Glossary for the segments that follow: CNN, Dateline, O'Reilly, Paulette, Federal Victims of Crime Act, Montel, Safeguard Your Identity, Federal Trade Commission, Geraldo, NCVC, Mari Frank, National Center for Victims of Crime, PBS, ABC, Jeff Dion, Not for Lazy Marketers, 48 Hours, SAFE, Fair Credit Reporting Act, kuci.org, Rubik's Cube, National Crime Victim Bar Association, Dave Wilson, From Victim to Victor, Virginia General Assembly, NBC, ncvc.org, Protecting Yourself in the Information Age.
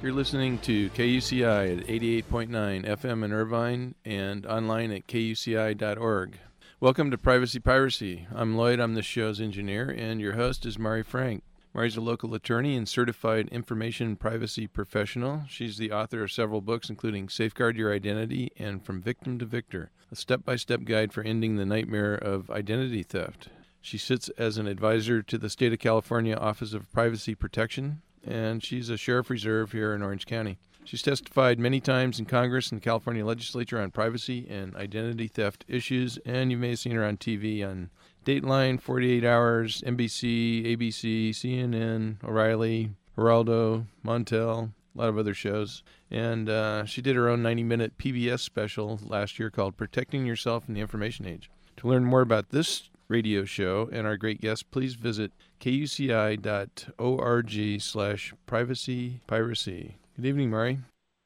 You're listening to KUCI at 88.9 FM in Irvine and online at kuci.org. Welcome to Privacy Piracy. I'm Lloyd. I'm the show's engineer, and your host is Mari Frank. Mari's a local attorney and certified information privacy professional. She's the author of several books, including Safeguard Your Identity and From Victim to Victor, a step-by-step guide for ending the nightmare of identity theft. She sits as an advisor to the State of California Office of Privacy Protection, and she's a sheriff reserve here in Orange County. She's testified many times in Congress and the California legislature on privacy and identity theft issues, and you may have seen her on TV on Dateline, 48 Hours, NBC, ABC, CNN, O'Reilly, Geraldo, Montel, a lot of other shows. And she did her own 90-minute PBS special last year called Protecting Yourself in the Information Age. To learn more about this radio show and our great guests, please visit kuci.org/privacypiracy. Good evening, Mari.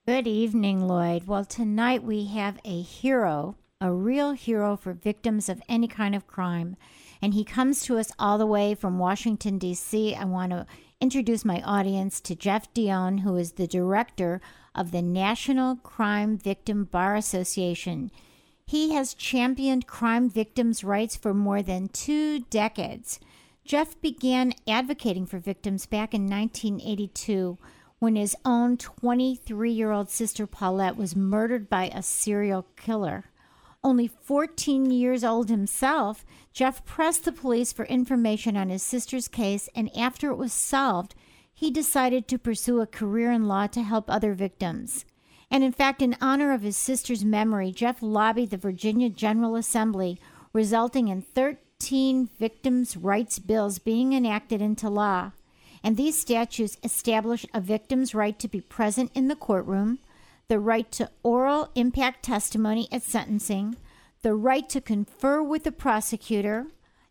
Good evening, Lloyd. Well, tonight we have a hero, a real hero for victims of any kind of crime. And he comes to us all the way from Washington, D.C. I want to introduce my audience to Jeff Dion, who is the director of the National Crime Victim Bar Association. He has championed crime victims' rights for more than 2 decades. Jeff began advocating for victims back in 1982, when his own 23-year-old sister Paulette was murdered by a serial killer. Only 14 years old himself, Jeff pressed the police for information on his sister's case, and after it was solved, he decided to pursue a career in law to help other victims. And in fact, in honor of his sister's memory, Jeff lobbied the Virginia General Assembly, resulting in 13 victims' rights bills being enacted into law. And these statutes establish a victim's right to be present in the courtroom, the right to oral impact testimony at sentencing, the right to confer with the prosecutor,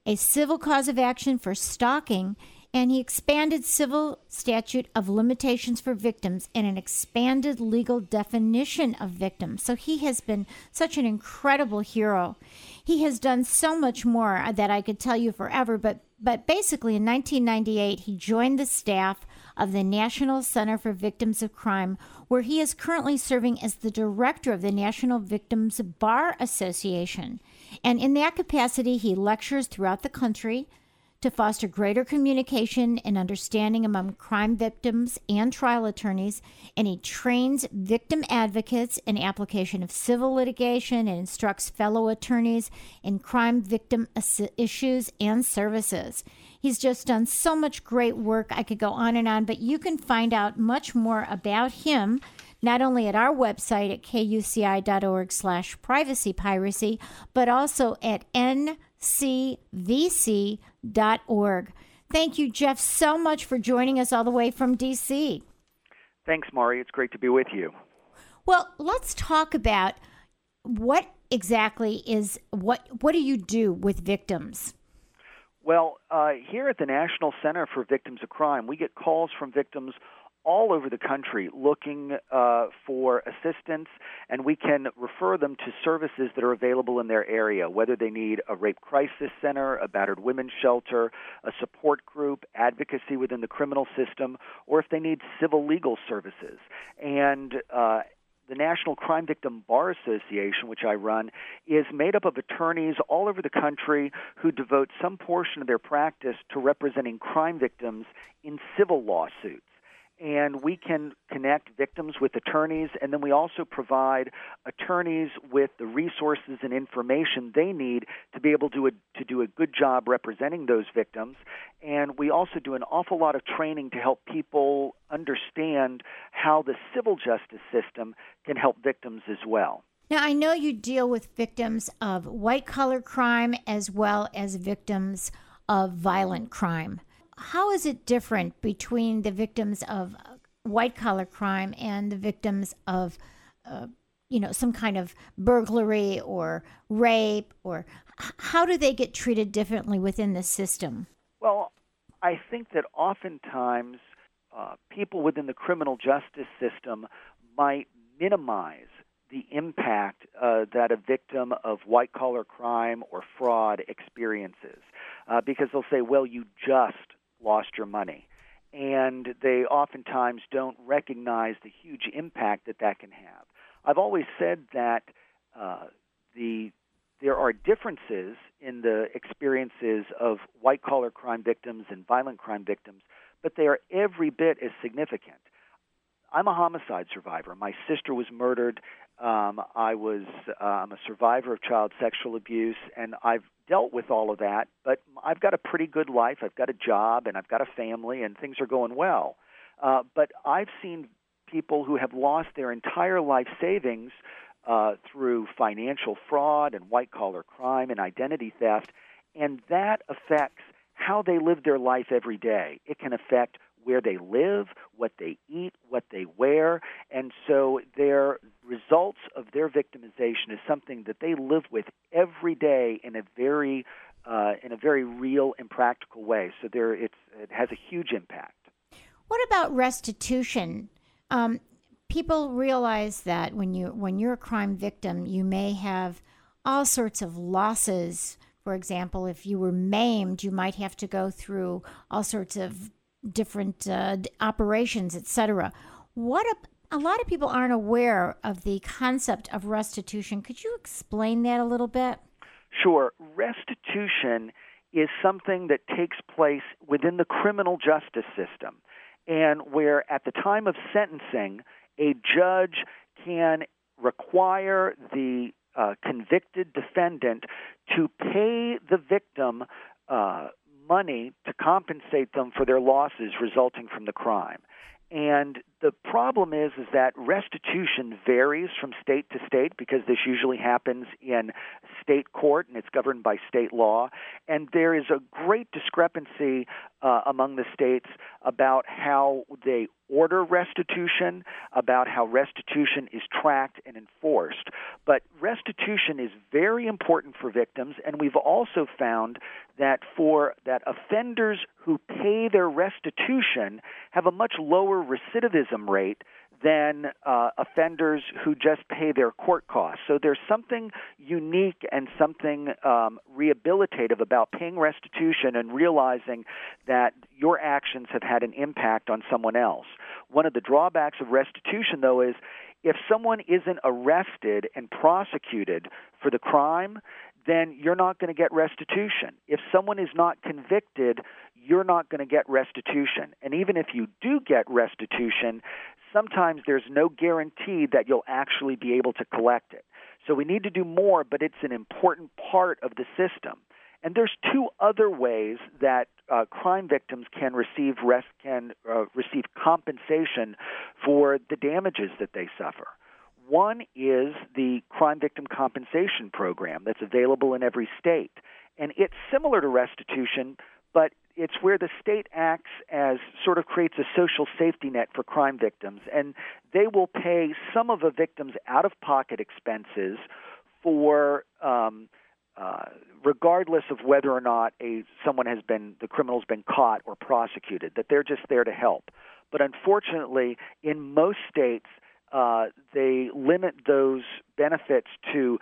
a civil cause of action for stalking, and he expanded civil statute of limitations for victims and an expanded legal definition of victim. So he has been such an incredible hero. He has done so much more that I could tell you forever, but basically in 1998, he joined the staff of the National Center for Victims of Crime, where he is currently serving as the director of the National Victims Bar Association. And in that capacity, he lectures throughout the country to foster greater communication and understanding among crime victims and trial attorneys, and he trains victim advocates in application of civil litigation and instructs fellow attorneys in crime victim issues and services. He's just done so much great work. I could go on and on, but you can find out much more about him not only at our website at kuci.org/privacypiracy, but also at ncvc.org. Thank you, Jeff, so much for joining us all the way from D.C. Thanks, Mari. It's great to be with you. Well, let's talk about what exactly is, what do you do with victims? Well, here at the National Center for Victims of Crime, we get calls from victims all over the country looking for assistance, and we can refer them to services that are available in their area, whether they need a rape crisis center, a battered women's shelter, a support group, advocacy within the criminal system, or if they need civil legal services. And the National Crime Victim Bar Association, which I run, is made up of attorneys all over the country who devote some portion of their practice to representing crime victims in civil lawsuits. And we can connect victims with attorneys, and then we also provide attorneys with the resources and information they need to be able to do a good job representing those victims. And we also do an awful lot of training to help people understand how the civil justice system can help victims as well. Now, I know you deal with victims of white-collar crime as well as victims of violent crime. How is it different between the victims of white-collar crime and the victims of, some kind of burglary or rape, or how do they get treated differently within the system? Well, I think that oftentimes people within the criminal justice system might minimize the impact that a victim of white-collar crime or fraud experiences because they'll say, well, you just lost your money. And they oftentimes don't recognize the huge impact that that can have. I've always said that there are differences in the experiences of white-collar crime victims and violent crime victims, but they are every bit as significant. I'm a homicide survivor. My sister was murdered. I'm a survivor of child sexual abuse, and I've dealt with all of that, but I've got a pretty good life. I've got a job, and I've got a family, and things are going well. But I've seen people who have lost their entire life savings through financial fraud and white-collar crime and identity theft, and that affects how they live their life every day. It can affect where they live, what they eat, what they wear, and so their results of their victimization is something that they live with every day in a very real and practical way. So it has a huge impact. What about restitution? People realize that when you're a crime victim, you may have all sorts of losses. For example, if you were maimed, you might have to go through all sorts of different operations, etc. A lot of people aren't aware of the concept of restitution. Could you explain that a little bit? Sure. Restitution is something that takes place within the criminal justice system, and where at the time of sentencing, a judge can require the convicted defendant to pay the victim money to compensate them for their losses resulting from the crime. And the problem is that restitution varies from state to state because this usually happens in state court and it's governed by state law. And there is a great discrepancy among the states about how they order restitution, about how restitution is tracked and enforced. But restitution is very important for victims, and we've also found that offenders who pay their restitution have a much lower recidivism rate than offenders who just pay their court costs. So there's something unique and something rehabilitative about paying restitution and realizing that your actions have had an impact on someone else. One of the drawbacks of restitution, though, is if someone isn't arrested and prosecuted for the crime, then you're not going to get restitution. If someone is not convicted, you're not going to get restitution. And even if you do get restitution, sometimes there's no guarantee that you'll actually be able to collect it. So we need to do more, but it's an important part of the system. And there's two other ways that crime victims can receive compensation for the damages that they suffer. One is the Crime Victim Compensation Program that's available in every state. And it's similar to restitution, but it's where the state acts as sort of creates a social safety net for crime victims. And they will pay some of a victim's out-of-pocket expenses for regardless of whether or not the criminal's been caught or prosecuted, that they're just there to help. But unfortunately, in most states, they limit those benefits to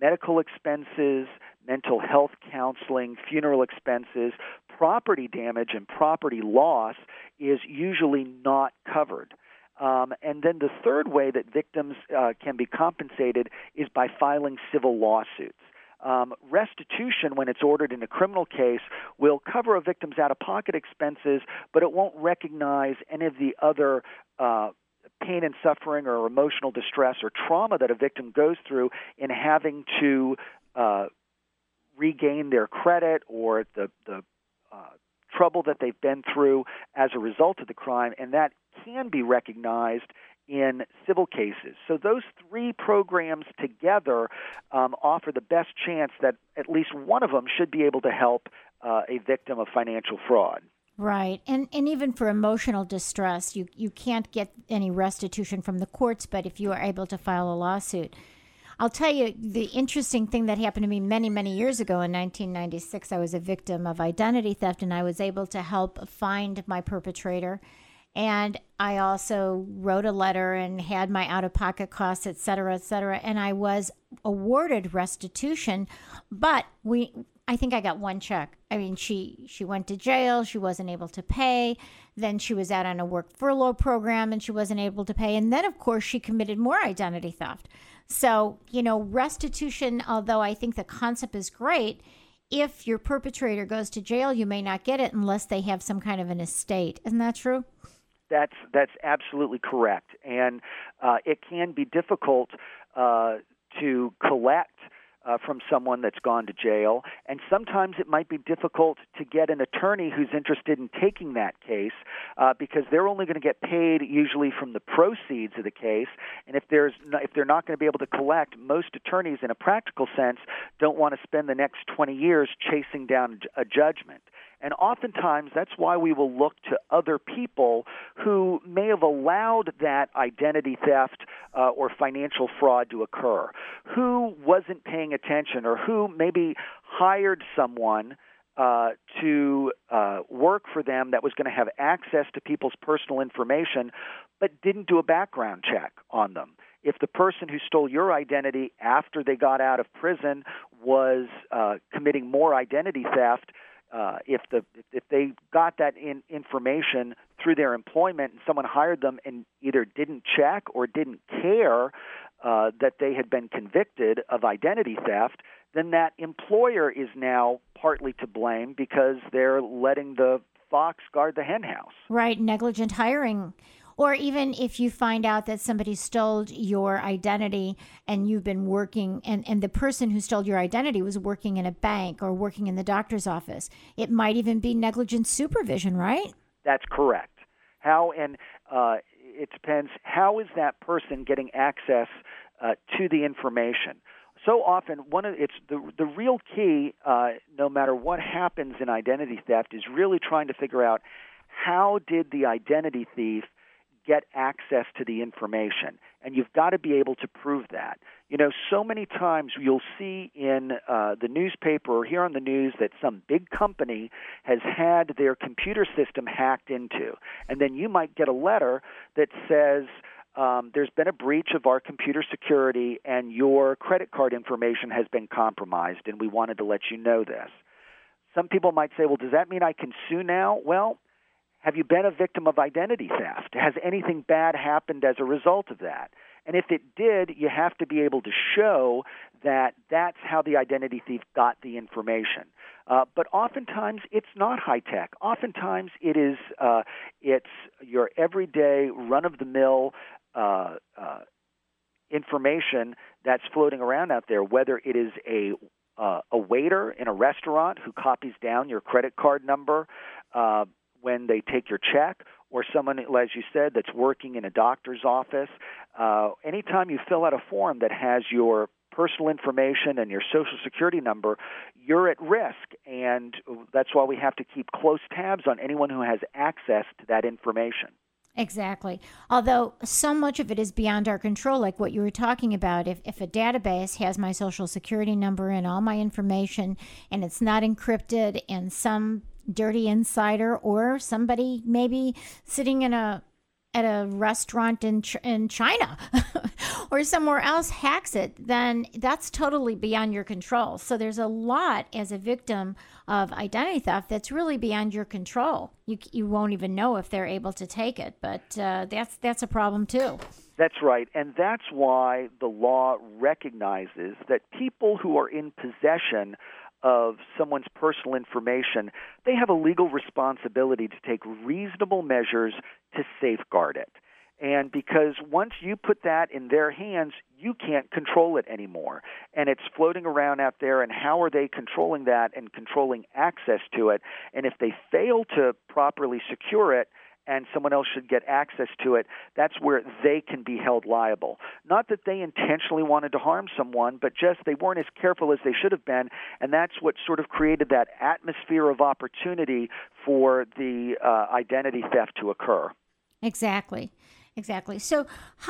medical expenses, mental health counseling, funeral expenses. Property damage and property loss is usually not covered. And then the third way that victims can be compensated is by filing civil lawsuits. Restitution, when it's ordered in a criminal case, will cover a victim's out-of-pocket expenses, but it won't recognize any of the other pain and suffering or emotional distress or trauma that a victim goes through in having to regain their credit or the trouble that they've been through as a result of the crime, and that can be recognized in civil cases. So those three programs together offer the best chance that at least one of them should be able to help a victim of financial fraud. Right. And even for emotional distress, you can't get any restitution from the courts, but if you are able to file a lawsuit. I'll tell you the interesting thing that happened to me many, many years ago in 1996. I was a victim of identity theft, and I was able to help find my perpetrator. And I also wrote a letter and had my out-of-pocket costs, et cetera, and I was awarded restitution. But I think I got one check. I mean, she went to jail. She wasn't able to pay. Then she was out on a work furlough program, and she wasn't able to pay. And then, of course, she committed more identity theft. So, restitution, although I think the concept is great, if your perpetrator goes to jail, you may not get it unless they have some kind of an estate. Isn't that true? That's absolutely correct. And it can be difficult to collect from someone that's gone to jail. And sometimes it might be difficult to get an attorney who's interested in taking that case because they're only going to get paid usually from the proceeds of the case. And if they're not going to be able to collect, most attorneys in a practical sense don't want to spend the next 20 years chasing down a judgment. And oftentimes, that's why we will look to other people who may have allowed that identity theft or financial fraud to occur, who wasn't paying attention or who maybe hired someone to work for them that was going to have access to people's personal information but didn't do a background check on them. If the person who stole your identity after they got out of prison was committing more identity theft, if they got that information through their employment and someone hired them and either didn't check or didn't care that they had been convicted of identity theft, then that employer is now partly to blame because they're letting the fox guard the hen house. Right, negligent hiring. Or even if you find out that somebody stole your identity and you've been working, and the person who stole your identity was working in a bank or working in the doctor's office, it might even be negligent supervision, right? That's correct. It depends. How is that person getting access to the information? So often, the real key, no matter what happens in identity theft, is really trying to figure out how did the identity thief get access to the information, and you've got to be able to prove that. So many times you'll see in the newspaper or hear on the news that some big company has had their computer system hacked into, and then you might get a letter that says, there's been a breach of our computer security and your credit card information has been compromised, and we wanted to let you know this. Some people might say, well, does that mean I can sue now? Well, have you been a victim of identity theft? Has anything bad happened as a result of that? And if it did, you have to be able to show that that's how the identity thief got the information. But oftentimes, it's not high tech. Oftentimes, it's your everyday run-of-the-mill information that's floating around out there, whether it is a waiter in a restaurant who copies down your credit card number when they take your check, or someone, as you said, that's working in a doctor's office. Anytime you fill out a form that has your personal information and your Social Security number, you're at risk, and that's why we have to keep close tabs on anyone who has access to that information. Exactly. Although so much of it is beyond our control, like what you were talking about. If a database has my Social Security number and all my information, and it's not encrypted, and some dirty insider or somebody maybe sitting at a restaurant in China or somewhere else hacks it, then that's totally beyond your control. So there's a lot as a victim of identity theft that's really beyond your control. You won't even know if they're able to take it, but that's a problem too. That's right, and that's why the law recognizes that people who are in possession of someone's personal information, they have a legal responsibility to take reasonable measures to safeguard it. And because once you put that in their hands, you can't control it anymore. And it's floating around out there, and how are they controlling that and controlling access to it? And if they fail to properly secure it, and someone else should get access to it, that's where they can be held liable. Not that they intentionally wanted to harm someone, but just they weren't as careful as they should have been, and that's what sort of created that atmosphere of opportunity for the identity theft to occur. Exactly. So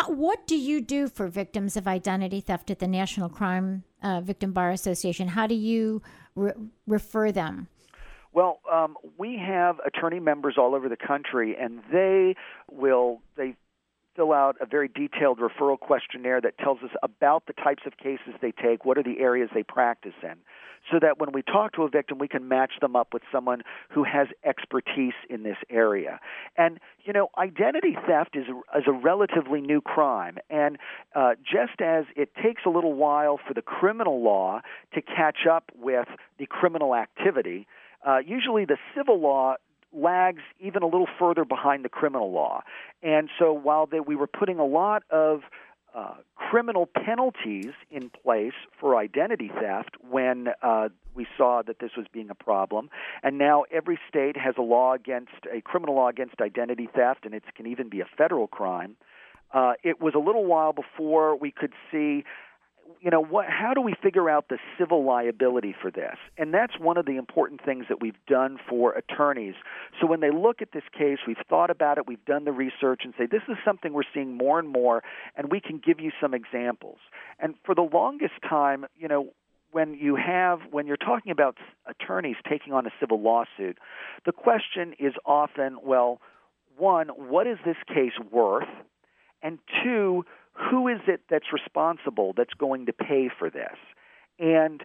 what do you do for victims of identity theft at the National Crime Victim Bar Association? How do you refer them? Well, we have attorney members all over the country, and they fill out a very detailed referral questionnaire that tells us about the types of cases they take, what are the areas they practice in, so that when we talk to a victim, we can match them up with someone who has expertise in this area. And, you know, identity theft is a relatively new crime. And just as it takes a little while for the criminal law to catch up with the criminal activity, usually the civil law lags even a little further behind the criminal law. And so while we were putting a lot of criminal penalties in place for identity theft when we saw that this was being a problem, and now every state has a criminal law against identity theft, and it can even be a federal crime, it was a little while before we could see, you know, how do we figure out the civil liability for this? And that's one of the important things that we've done for attorneys. So when they look at this case, we've thought about it, we've done the research and say, this is something we're seeing more and more, and we can give you some examples. And for the longest time, you know, when you're talking about attorneys taking on a civil lawsuit, the question is often, well, one, what is this case worth? And two, who is it that's responsible that's going to pay for this? And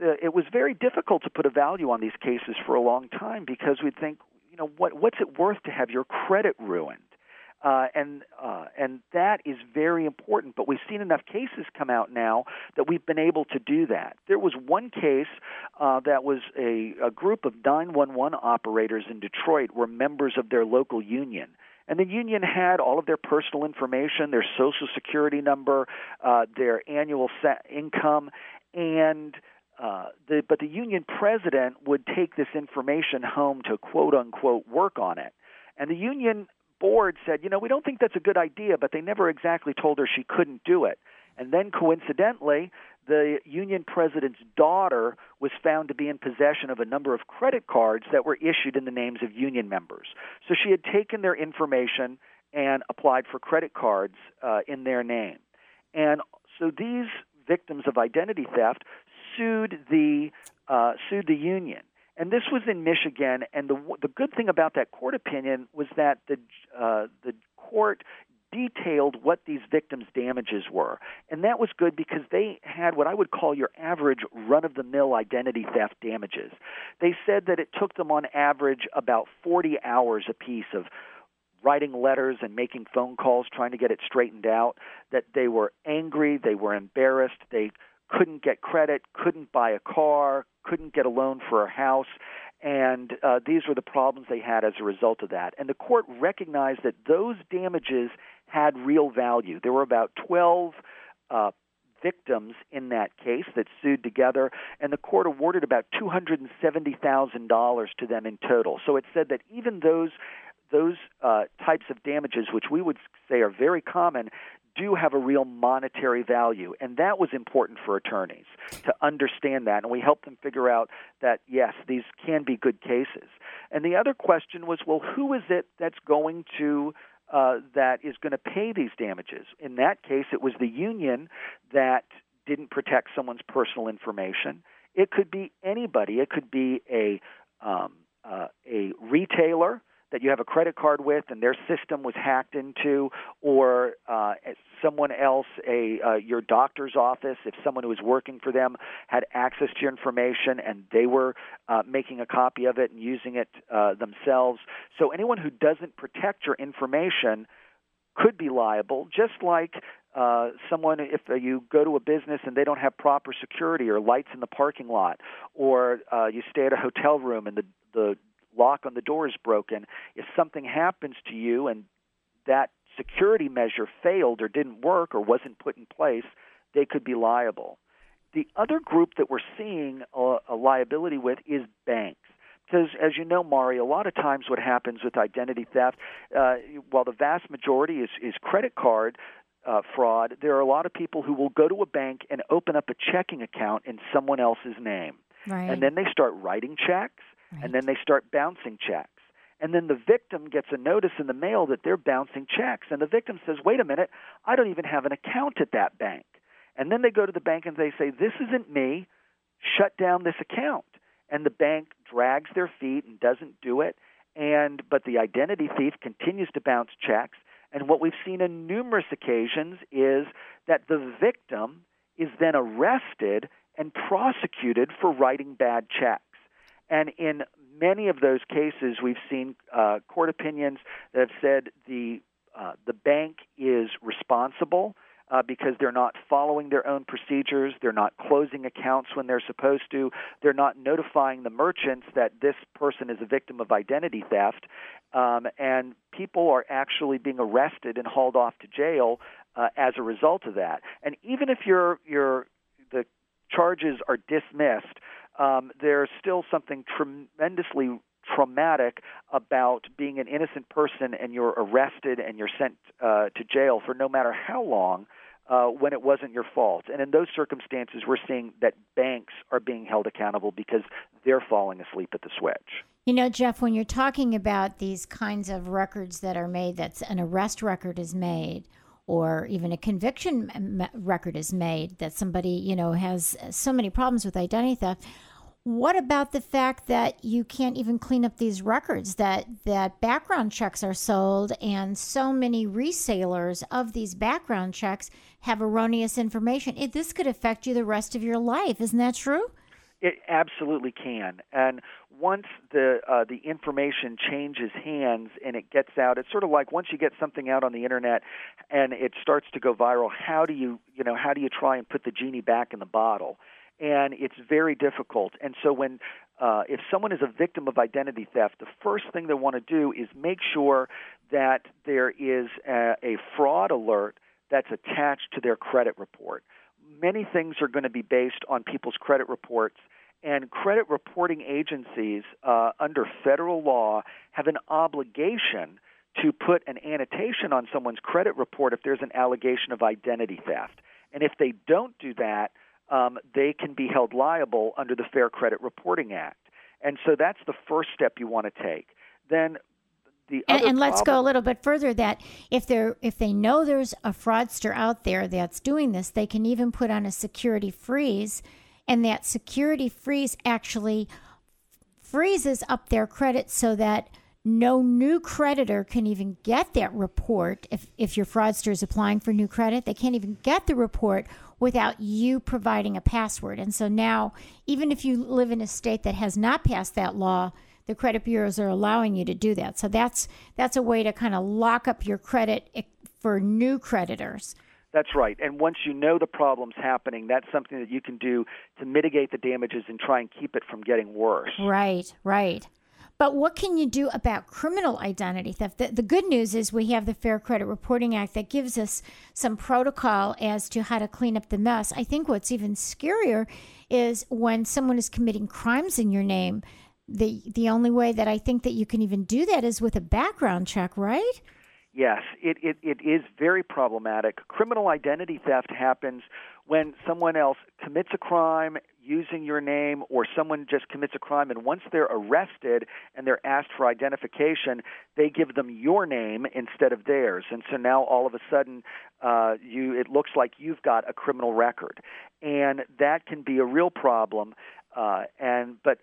it was very difficult to put a value on these cases for a long time because we'd think, you know, what's it worth to have your credit ruined? And that is very important. But we've seen enough cases come out now that we've been able to do that. There was one case that was a group of 911 operators in Detroit were members of their local union. And the union had all of their personal information, their Social Security number, their annual income, and but the union president would take this information home to quote-unquote work on it. And the union board said, you know, we don't think that's a good idea, but they never exactly told her she couldn't do it. And then coincidentally, the union president's daughter was found to be in possession of a number of credit cards that were issued in the names of union members. So she had taken their information and applied for credit cards in their name. And so these victims of identity theft sued the union. And this was in Michigan. And the good thing about that court opinion was that the court detailed what these victims' damages were. And that was good because they had what I would call your average run-of-the-mill identity theft damages. They said that it took them on average about 40 hours apiece of writing letters and making phone calls, trying to get it straightened out, that they were angry, they were embarrassed, they couldn't get credit, couldn't buy a car, couldn't get a loan for a house. And these were the problems they had as a result of that. And the court recognized that those damages had real value. There were about 12 victims in that case that sued together, and the court awarded about $270,000 to them in total. So it said that even those types of damages, which we would say are very common, do have a real monetary value, and that was important for attorneys to understand that, and we helped them figure out that, yes, these can be good cases. And the other question was, well, who is it that's going to pay these damages? In that case, it was the union that didn't protect someone's personal information. It could be anybody. It could be a retailer that you have a credit card with and their system was hacked into, or someone else, your doctor's office, if someone who was working for them had access to your information and they were making a copy of it and using it themselves. So anyone who doesn't protect your information could be liable, just like someone, if you go to a business and they don't have proper security or lights in the parking lot, or you stay at a hotel room and the lock on the door is broken. If something happens to you and that security measure failed or didn't work or wasn't put in place, they could be liable. The other group that we're seeing a liability with is banks. Because, as you know, Mari, a lot of times what happens with identity theft, while the vast majority is credit card fraud, there are a lot of people who will go to a bank and open up a checking account in someone else's name. Right. And then they start writing checks, right. and then they start bouncing checks. And then the victim gets a notice in the mail that they're bouncing checks. And the victim says, wait a minute, I don't even have an account at that bank. And then they go to the bank and they say, this isn't me, shut down this account. And the bank drags their feet and doesn't do it, but the identity thief continues to bounce checks. And what we've seen on numerous occasions is that the victim is then arrested and prosecuted for writing bad checks. And in many of those cases, we've seen court opinions that have said the bank is responsible because they're not following their own procedures, they're not closing accounts when they're supposed to, they're not notifying the merchants that this person is a victim of identity theft, and people are actually being arrested and hauled off to jail as a result of that. And even if the charges are dismissed, there's still something tremendously traumatic about being an innocent person and you're arrested and you're sent to jail for no matter how long when it wasn't your fault. And in those circumstances, we're seeing that banks are being held accountable because they're falling asleep at the switch. You know, Jeff, when you're talking about these kinds of records that are made, that's an arrest record is made, or even a conviction record is made that somebody, has so many problems with identity theft. What about the fact that you can't even clean up these records, that background checks are sold and so many resellers of these background checks have erroneous information? This could affect you the rest of your life. Isn't that true? It absolutely can. And once the information changes hands and it gets out, it's sort of like once you get something out on the internet and it starts to go viral, how do you try and put the genie back in the bottle? And it's very difficult. And so when if someone is a victim of identity theft, the first thing they want to do is make sure that there is a fraud alert that's attached to their credit report. Many things are going to be based on people's credit reports, and credit reporting agencies under federal law have an obligation to put an annotation on someone's credit report if there's an allegation of identity theft. And if they don't do that, they can be held liable under the Fair Credit Reporting Act. And so that's the first step you want to take. Then the other and let's go a little bit further, that if they know there's a fraudster out there that's doing this, they can even put on a security freeze, and that security freeze actually freezes up their credit so that no new creditor can even get that report. If your fraudster is applying for new credit, they can't even get the report without you providing a password. And so now, even if you live in a state that has not passed that law, the credit bureaus are allowing you to do that. So that's a way to kind of lock up your credit for new creditors. That's right. And once you know the problem's happening, that's something that you can do to mitigate the damages and try and keep it from getting worse. Right. But what can you do about criminal identity theft? The good news is we have the Fair Credit Reporting Act that gives us some protocol as to how to clean up the mess. I think what's even scarier is when someone is committing crimes in your name. The only way that I think that you can even do that is with a background check, right? Yes, it is very problematic. Criminal identity theft happens when someone else commits a crime using your name, or someone just commits a crime, and once they're arrested and they're asked for identification, they give them your name instead of theirs. And so now all of a sudden it looks like you've got a criminal record. And that can be a real problem. But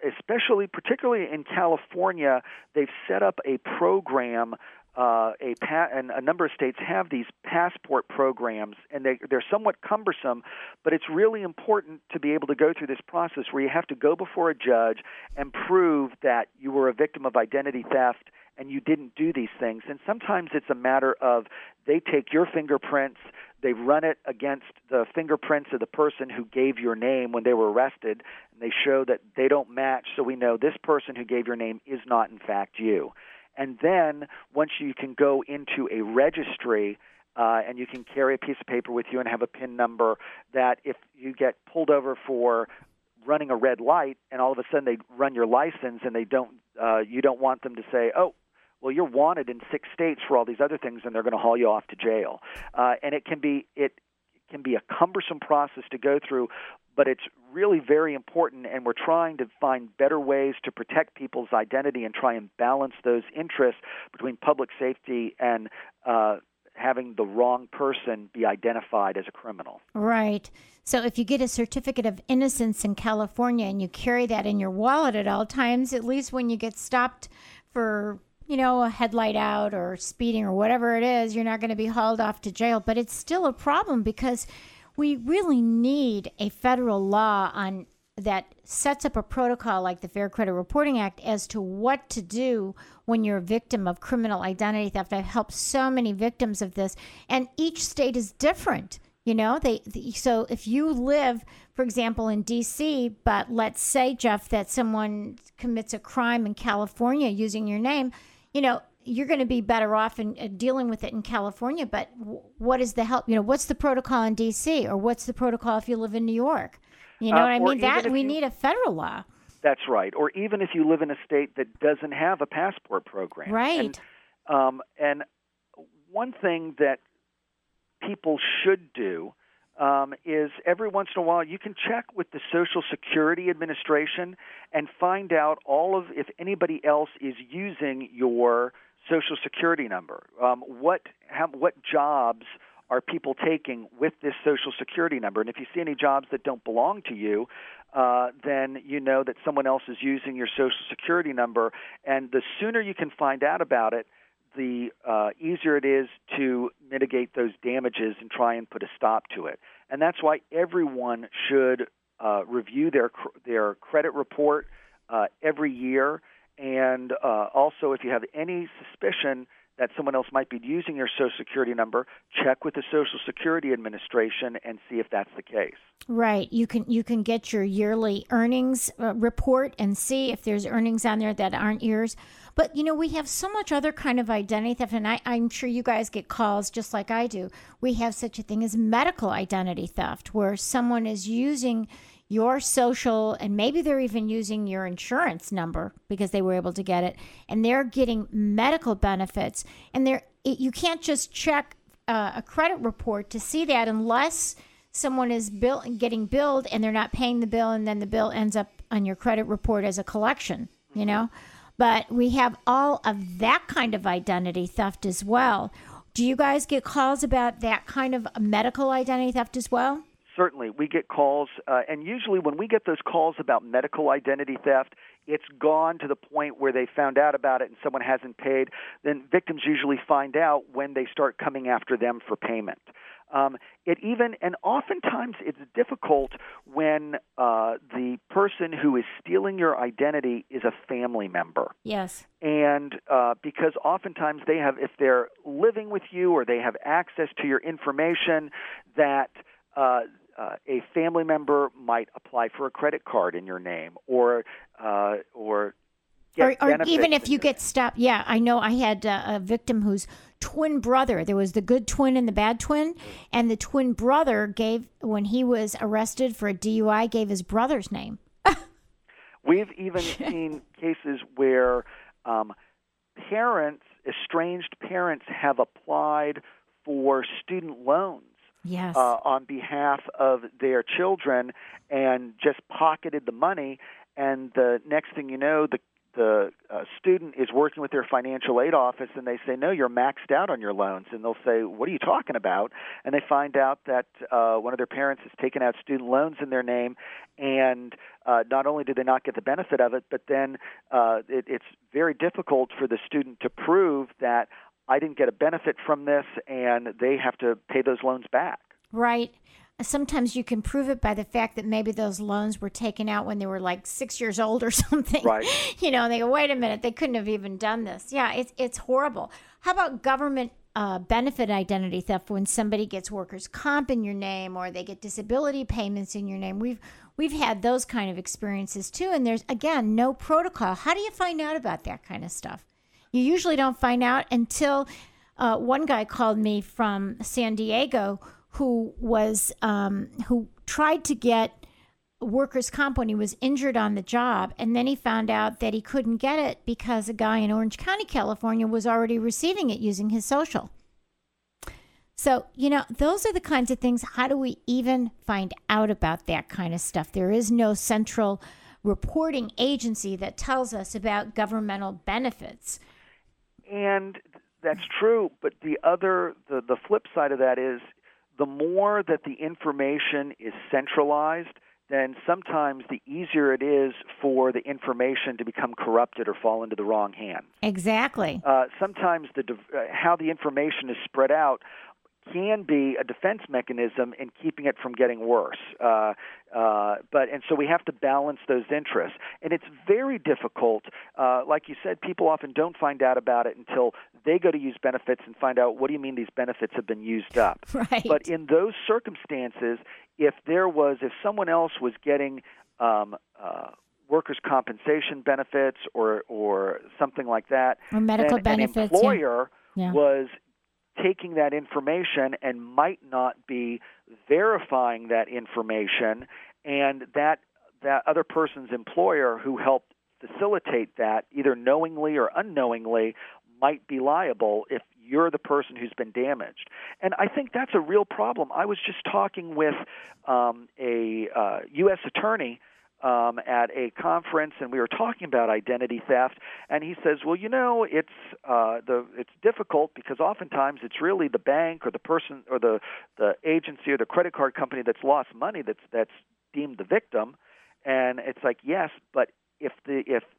particularly in California, they've set up a program. And a number of states have these passport programs, and they're somewhat cumbersome, but it's really important to be able to go through this process where you have to go before a judge and prove that you were a victim of identity theft and you didn't do these things. And sometimes it's a matter of they take your fingerprints, they run it against the fingerprints of the person who gave your name when they were arrested, and they show that they don't match, so we know this person who gave your name is not, in fact, you. And then once you can go into a registry and you can carry a piece of paper with you and have a PIN number, that if you get pulled over for running a red light, and all of a sudden they run your license, and they don't. You don't want them to say, "Oh, well, you're wanted in 6 states for all these other things," and they're going to haul you off to jail. And it can be a cumbersome process to go through, but it's really very important, and we're trying to find better ways to protect people's identity and try and balance those interests between public safety and having the wrong person be identified as a criminal. Right. So if you get a certificate of innocence in California and you carry that in your wallet at all times, at least when you get stopped for, you know, a headlight out or speeding or whatever it is, you're not going to be hauled off to jail. But it's still a problem because we really need a federal law on that sets up a protocol like the Fair Credit Reporting Act as to what to do when you're a victim of criminal identity theft. I've helped so many victims of this, and each state is different. You know, so if you live, for example, in D.C., but let's say, Jeff, that someone commits a crime in California using your name, you know, you're going to be better off in dealing with it in California. But what is the help? You know, what's the protocol in D.C. or what's the protocol if you live in New York? You know what I mean? That we need a federal law. That's right. Or even if you live in a state that doesn't have a passport program. Right. And one thing that people should do is every once in a while you can check with the Social Security Administration and find out if anybody else is using your Social Security number. What jobs are people taking with this Social Security number? And if you see any jobs that don't belong to you, then you know that someone else is using your Social Security number. And the sooner you can find out about it, the easier it is to mitigate those damages and try and put a stop to it. And that's why everyone should review their credit report every year. And also, if you have any suspicion that someone else might be using your Social Security number, check with the Social Security Administration and see if that's the case. Right. You can get your yearly earnings report and see if there's earnings on there that aren't yours. But, you know, we have so much other kind of identity theft, and I'm sure you guys get calls just like I do. We have such a thing as medical identity theft, where someone is using your social, and maybe they're even using your insurance number because they were able to get it, and they're getting medical benefits. And you can't just check a credit report to see that unless someone is getting billed and they're not paying the bill, and then the bill ends up on your credit report as a collection, you know? But we have all of that kind of identity theft as well. Do you guys get calls about that kind of medical identity theft as well? Certainly. We get calls, and usually when we get those calls about medical identity theft, it's gone to the point where they found out about it and someone hasn't paid. Then victims usually find out when they start coming after them for payment. And oftentimes it's difficult when the person who is stealing your identity is a family member. Yes. And because oftentimes if they're living with you or they have access to your information, that a family member might apply for a credit card in your name, or even if you get stopped. Yeah, I know I had a victim whose twin brother, there was the good twin and the bad twin, and the twin brother when he was arrested for a DUI, gave his brother's name. We've even seen cases where estranged parents have applied for student loans. Yes. On behalf of their children, and just pocketed the money, and the next thing you know, the student is working with their financial aid office, and they say, "No, you're maxed out on your loans." And they'll say, "What are you talking about?" And they find out that one of their parents has taken out student loans in their name, and not only do they not get the benefit of it, but then it's very difficult for the student to prove that I didn't get a benefit from this, and they have to pay those loans back. Right. Sometimes you can prove it by the fact that maybe those loans were taken out when they were like 6 years old or something. Right. You know, and they go, wait a minute, they couldn't have even done this. Yeah, it's horrible. How about government benefit identity theft, when somebody gets workers' comp in your name or they get disability payments in your name? We've had those kind of experiences too, and there's, again, no protocol. How do you find out about that kind of stuff? You usually don't find out until one guy called me from San Diego who tried to get workers' comp when he was injured on the job, and then he found out that he couldn't get it because a guy in Orange County, California, was already receiving it using his social. So, you know, those are the kinds of things. How do we even find out about that kind of stuff? There is no central reporting agency that tells us about governmental benefits. And that's true, but the flip side of that is the more that the information is centralized, then sometimes the easier it is for the information to become corrupted or fall into the wrong hands. Exactly. Sometimes how the information is spread out can be a defense mechanism in keeping it from getting worse. So we have to balance those interests. And it's very difficult. Like you said, people often don't find out about it until they go to use benefits and find out, what do you mean these benefits have been used up? Right. But in those circumstances, if someone else was getting workers' compensation benefits or something like that, or medical benefits, an employer was taking that information and might not be verifying that information, and that other person's employer who helped facilitate that, either knowingly or unknowingly, might be liable if you're the person who's been damaged. And I think that's a real problem. I was just talking with a U.S. attorney at a conference, and we were talking about identity theft, and he says, well, you know, it's difficult because oftentimes it's really the bank or the person or the agency or the credit card company that's lost money that's deemed the victim. And it's like, yes, but if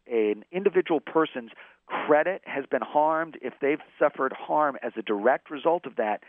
an individual person's credit has been harmed, if they've suffered harm as a direct result of that,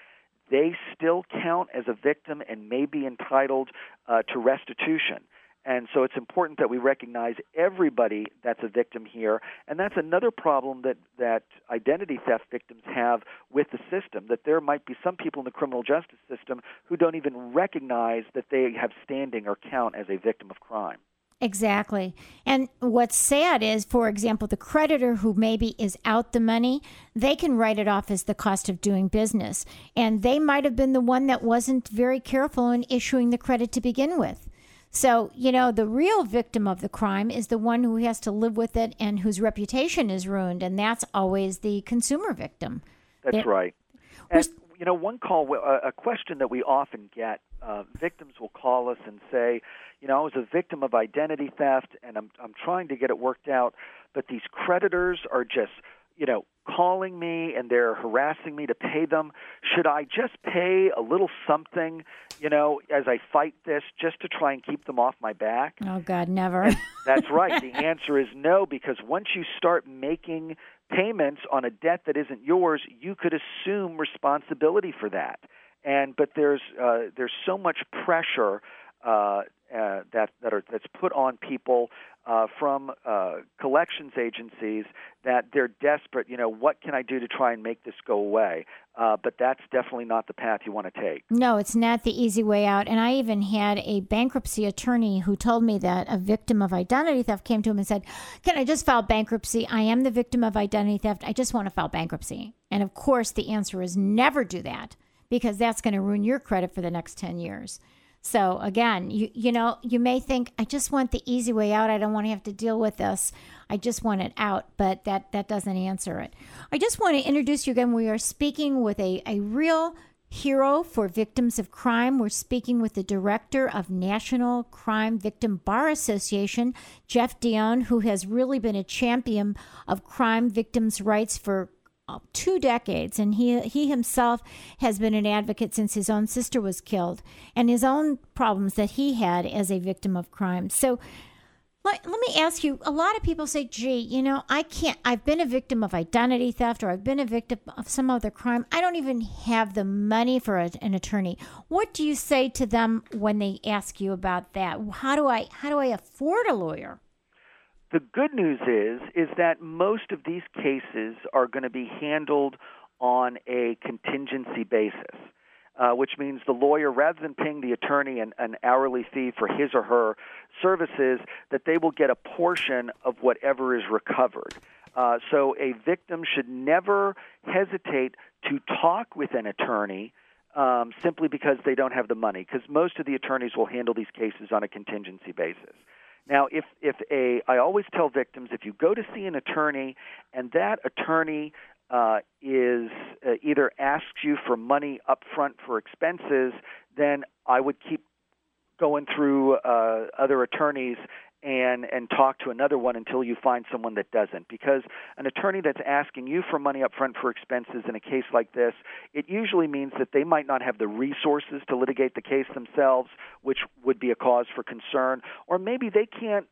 they still count as a victim and may be entitled to restitution. And so it's important that we recognize everybody that's a victim here. And that's another problem that identity theft victims have with the system, that there might be some people in the criminal justice system who don't even recognize that they have standing or count as a victim of crime. Exactly. And what's sad is, for example, the creditor who maybe is out the money, they can write it off as the cost of doing business. And they might have been the one that wasn't very careful in issuing the credit to begin with. So, you know, the real victim of the crime is the one who has to live with it and whose reputation is ruined, and that's always the consumer victim. That's right. And, you know, a question that we often get, victims will call us and say, you know, I was a victim of identity theft, and I'm trying to get it worked out, but these creditors are just, you know, calling me and they're harassing me to pay them. Should I just pay a little something, you know, as I fight this just to try and keep them off my back? Oh, God, never. That's right. The answer is no, because once you start making payments on a debt that isn't yours, you could assume responsibility for that. But there's so much pressure that's put on people from collections agencies that they're desperate. You know, what can I do to try and make this go away? But that's definitely not the path you want to take. No, it's not the easy way out. And I even had a bankruptcy attorney who told me that a victim of identity theft came to him and said, can I just file bankruptcy? I am the victim of identity theft. I just want to file bankruptcy. And of course, the answer is never do that, because that's going to ruin your credit for the next 10 years. So again, you know, you may think, I just want the easy way out. I don't want to have to deal with this. I just want it out, but that doesn't answer it. I just want to introduce you again. We are speaking with a real hero for victims of crime. We're speaking with the director of National Crime Victim Bar Association, Jeff Dion, who has really been a champion of crime victims' rights for 2 decades, and he himself has been an advocate since his own sister was killed and his own problems that he had as a victim of crime. So let me ask you, a lot of people say, gee, you know, I've been a victim of identity theft, or I've been a victim of some other crime. I don't even have the money for an attorney. What do you say to them when they ask you about that? How do I afford a lawyer? The good news is that most of these cases are going to be handled on a contingency basis, which means the lawyer, rather than paying the attorney an hourly fee for his or her services, that they will get a portion of whatever is recovered. So a victim should never hesitate to talk with an attorney simply because they don't have the money, because most of the attorneys will handle these cases on a contingency basis. Now, I always tell victims, if you go to see an attorney and that attorney is either asks you for money up front for expenses, then I would keep going through other attorneys and talk to another one until you find someone that doesn't. Because an attorney that's asking you for money up front for expenses in a case like this, it usually means that they might not have the resources to litigate the case themselves, which would be a cause for concern, or maybe they can't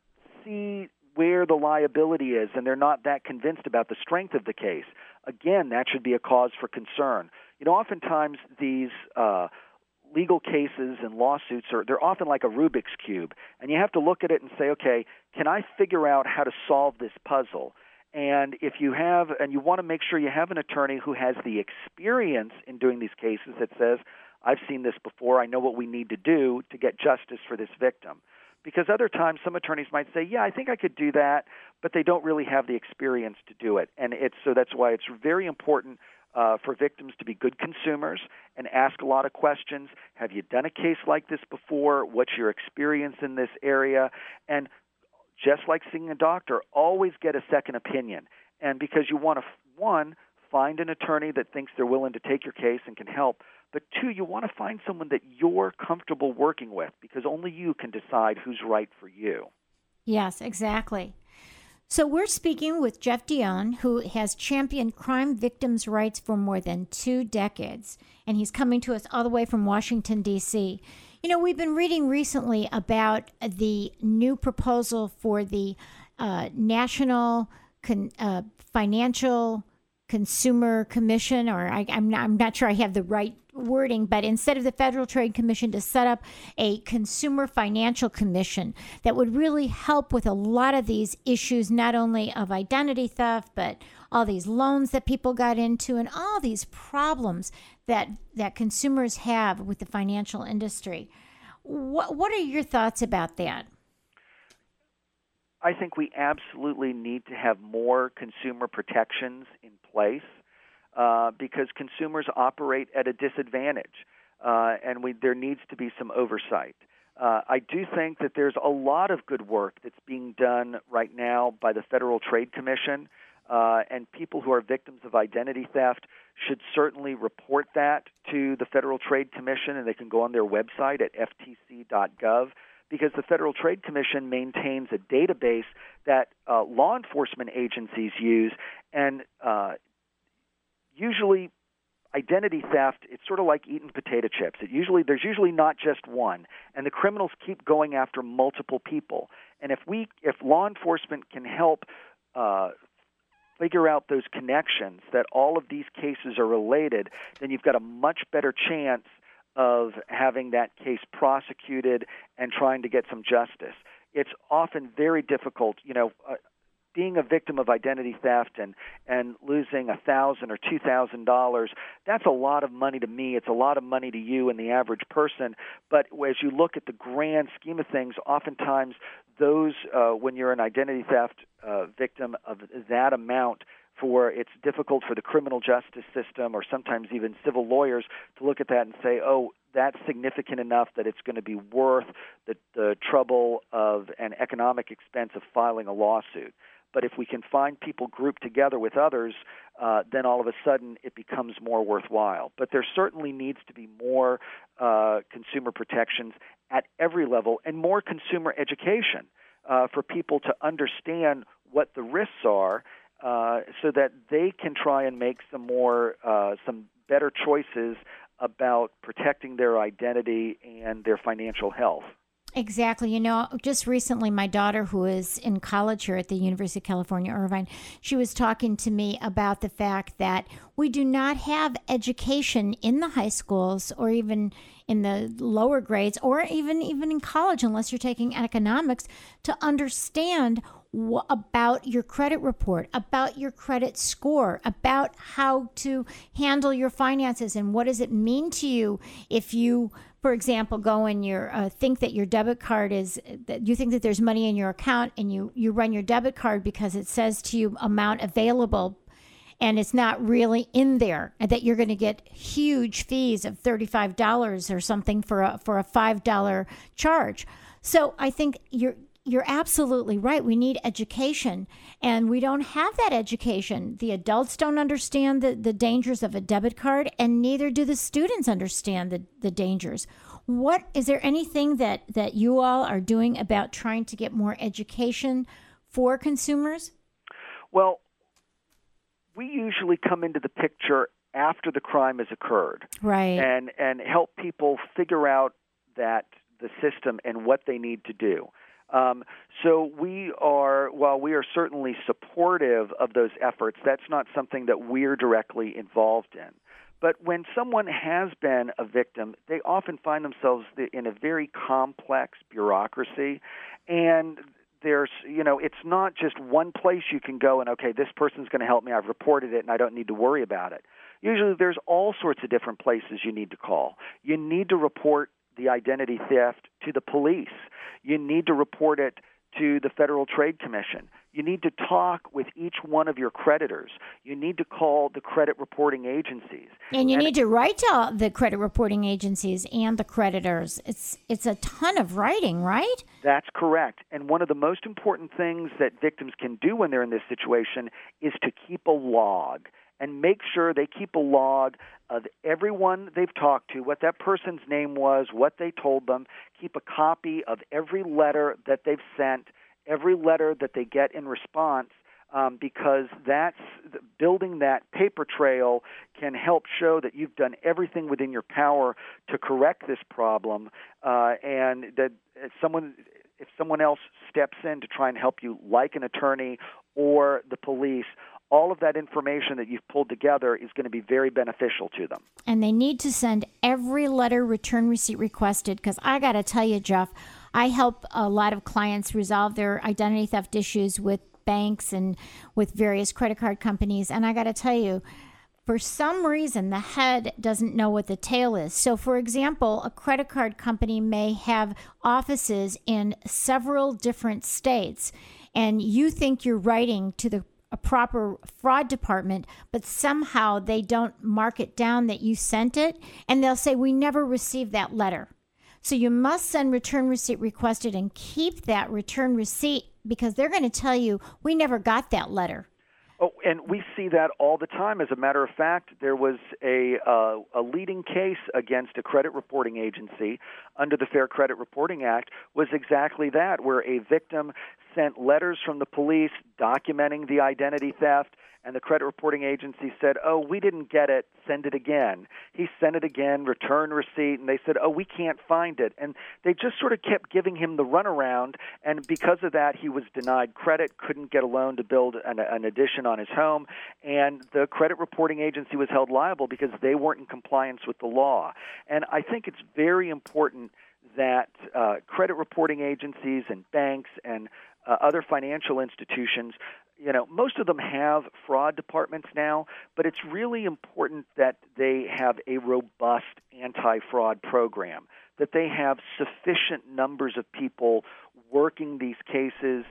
see where the liability is and they're not that convinced about the strength of the case. Again, that should be a cause for concern. You know, oftentimes these legal cases and lawsuits they're often like a Rubik's Cube, and you have to look at it and say, okay, can I figure out how to solve this puzzle? And if you have, and you want to make sure you have an attorney who has the experience in doing these cases that says, I've seen this before, I know what we need to do to get justice for this victim. Because other times some attorneys might say, yeah, I think I could do that, but they don't really have the experience to do it. And so that's why it's very important for victims to be good consumers and ask a lot of questions. Have you done a case like this before? What's your experience in this area? And just like seeing a doctor, always get a second opinion. And because you want to, one, find an attorney that thinks they're willing to take your case and can help, but two, you want to find someone that you're comfortable working with, because only you can decide who's right for you. Yes, exactly. So we're speaking with Jeff Dion, who has championed crime victims' rights for more than 2 decades, and he's coming to us all the way from Washington, D.C. You know, we've been reading recently about the new proposal for the National Financial Consumer Commission, or I'm not sure I have the right wording, but instead of the Federal Trade Commission, to set up a Consumer Financial Commission that would really help with a lot of these issues, not only of identity theft, but all these loans that people got into and all these problems that consumers have with the financial industry. What are your thoughts about that? I think we absolutely need to have more consumer protections in place. Because consumers operate at a disadvantage, and there needs to be some oversight. I do think that there's a lot of good work that's being done right now by the Federal Trade Commission, and people who are victims of identity theft should certainly report that to the Federal Trade Commission, and they can go on their website at ftc.gov, because the Federal Trade Commission maintains a database that law enforcement agencies use, and usually identity theft, it's sort of like eating potato chips. There's usually not just one, and the criminals keep going after multiple people. And if law enforcement can help figure out those connections, that all of these cases are related, then you've got a much better chance of having that case prosecuted and trying to get some justice. It's often very difficult, you know, being a victim of identity theft and losing $1,000 or $2,000, that's a lot of money to me. It's a lot of money to you and the average person. But as you look at the grand scheme of things, oftentimes those, when you're an identity theft victim of that amount, it's difficult for the criminal justice system or sometimes even civil lawyers to look at that and say, oh, that's significant enough that it's going to be worth the trouble of an economic expense of filing a lawsuit. But if we can find people grouped together with others, then all of a sudden it becomes more worthwhile. But there certainly needs to be more consumer protections at every level and more consumer education for people to understand what the risks are so that they can try and make some better choices about protecting their identity and their financial health. Exactly. You know, just recently, my daughter, who is in college here at the University of California, Irvine, she was talking to me about the fact that we do not have education in the high schools or even in the lower grades or even in college, unless you're taking economics, to understand about your credit report, about your credit score, about how to handle your finances and what does it mean to you if you, for example, go and you think that your debit card is, that you think that there's money in your account and you run your debit card because it says to you amount available and it's not really in there, and that you're going to get huge fees of $35 or something for a $5 charge. So I think you're absolutely right. We need education, and we don't have that education. The adults don't understand the dangers of a debit card, and neither do the students understand the dangers. What is there anything that you all are doing about trying to get more education for consumers? Well, we usually come into the picture after the crime has occurred, right? And help people figure out that the system and what they need to do. So while we are certainly supportive of those efforts, that's not something that we're directly involved in. But when someone has been a victim, they often find themselves in a very complex bureaucracy, and there's, it's not just one place you can go and, okay, this person's going to help me, I've reported it, and I don't need to worry about it. Usually there's all sorts of different places you need to call. You need to report the identity theft to the police. You need to report it to the Federal Trade Commission. You need to talk with each one of your creditors. You need to call the credit reporting agencies. And you need to write to the credit reporting agencies and the creditors. It's a ton of writing, right? That's correct. And one of the most important things that victims can do when they're in this situation is to keep a log and make sure they keep a log of everyone they've talked to, what that person's name was, what they told them. Keep a copy of every letter that they've sent, every letter that they get in response, because that's building that paper trail can help show that you've done everything within your power to correct this problem, and that if someone else steps in to try and help you, like an attorney or the police, all of that information that you've pulled together is going to be very beneficial to them. And they need to send every letter return receipt requested, because I got to tell you, Jeff, I help a lot of clients resolve their identity theft issues with banks and with various credit card companies. And I got to tell you, for some reason, the head doesn't know what the tail is. So, for example, a credit card company may have offices in several different states, and you think you're writing to a proper fraud department, but somehow they don't mark it down that you sent it, and they'll say, we never received that letter. So you must send return receipt requested and keep that return receipt, because they're going to tell you, we never got that letter. Oh, and we see that all the time. As a matter of fact, there was a leading case against a credit reporting agency under the Fair Credit Reporting Act was exactly that, where a victim sent letters from the police documenting the identity theft, and the credit reporting agency said, oh, we didn't get it, send it again. He sent it again, return receipt, and they said, oh, we can't find it. And they just sort of kept giving him the runaround, and because of that, he was denied credit, couldn't get a loan to build an addition on his home, and the credit reporting agency was held liable because they weren't in compliance with the law. And I think it's very important that credit reporting agencies and banks and other financial institutions, most of them have fraud departments now, but it's really important that they have a robust anti-fraud program, that they have sufficient numbers of people working these cases,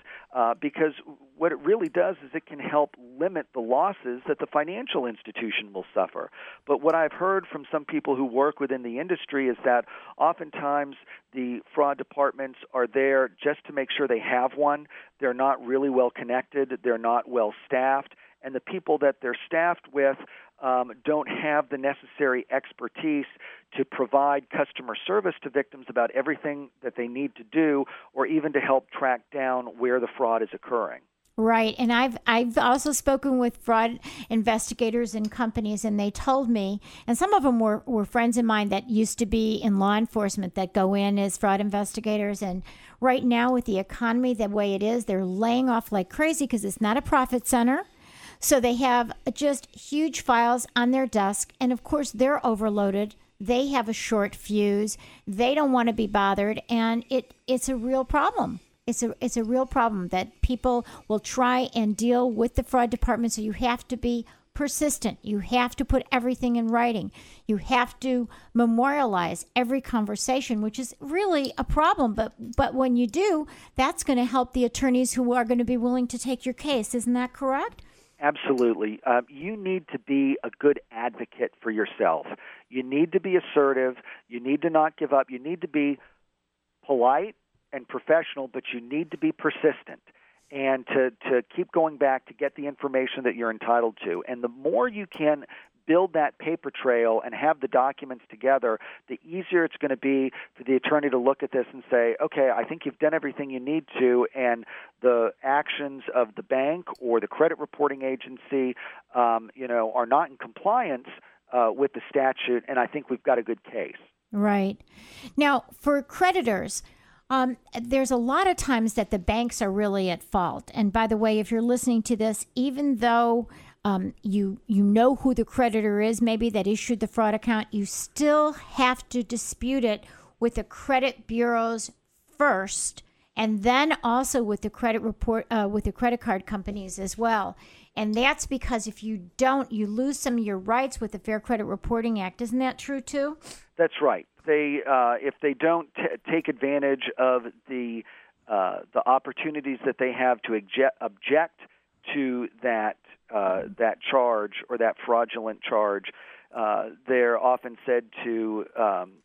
because what it really does is it can help limit the losses that the financial institution will suffer. But what I've heard from some people who work within the industry is that oftentimes the fraud departments are there just to make sure they have one. They're not really well connected. They're not well staffed. And the people that they're staffed with don't have the necessary expertise to provide customer service to victims about everything that they need to do, or even to help track down where the fraud is occurring. Right. And I've also spoken with fraud investigators and companies, and they told me, and some of them were friends of mine that used to be in law enforcement that go in as fraud investigators. And right now with the economy the way it is, they're laying off like crazy because it's not a profit center. So they have just huge files on their desk, and of course they're overloaded. They have a short fuse. They don't want to be bothered, and it's a real problem. It's a real problem that people will try and deal with the fraud department, so you have to be persistent. You have to put everything in writing. You have to memorialize every conversation, which is really a problem, but when you do, that's going to help the attorneys who are going to be willing to take your case. Isn't that correct? Absolutely. You need to be a good advocate for yourself. You need to be assertive. You need to not give up. You need to be polite and professional, but you need to be persistent and to keep going back to get the information that you're entitled to. And the more you can build that paper trail and have the documents together, the easier it's going to be for the attorney to look at this and say, okay, I think you've done everything you need to, and the actions of the bank or the credit reporting agency, are not in compliance with the statute, and I think we've got a good case. Right. Now, for creditors, there's a lot of times that the banks are really at fault. And by the way, if you're listening to this, even though you know who the creditor is, maybe that issued the fraud account, you still have to dispute it with the credit bureaus first, and then also with the with the credit card companies as well. And that's because if you don't, you lose some of your rights with the Fair Credit Reporting Act. Isn't that true too? That's right. They if they don't take advantage of the opportunities that they have to object to that charge or that fraudulent charge, they're often said to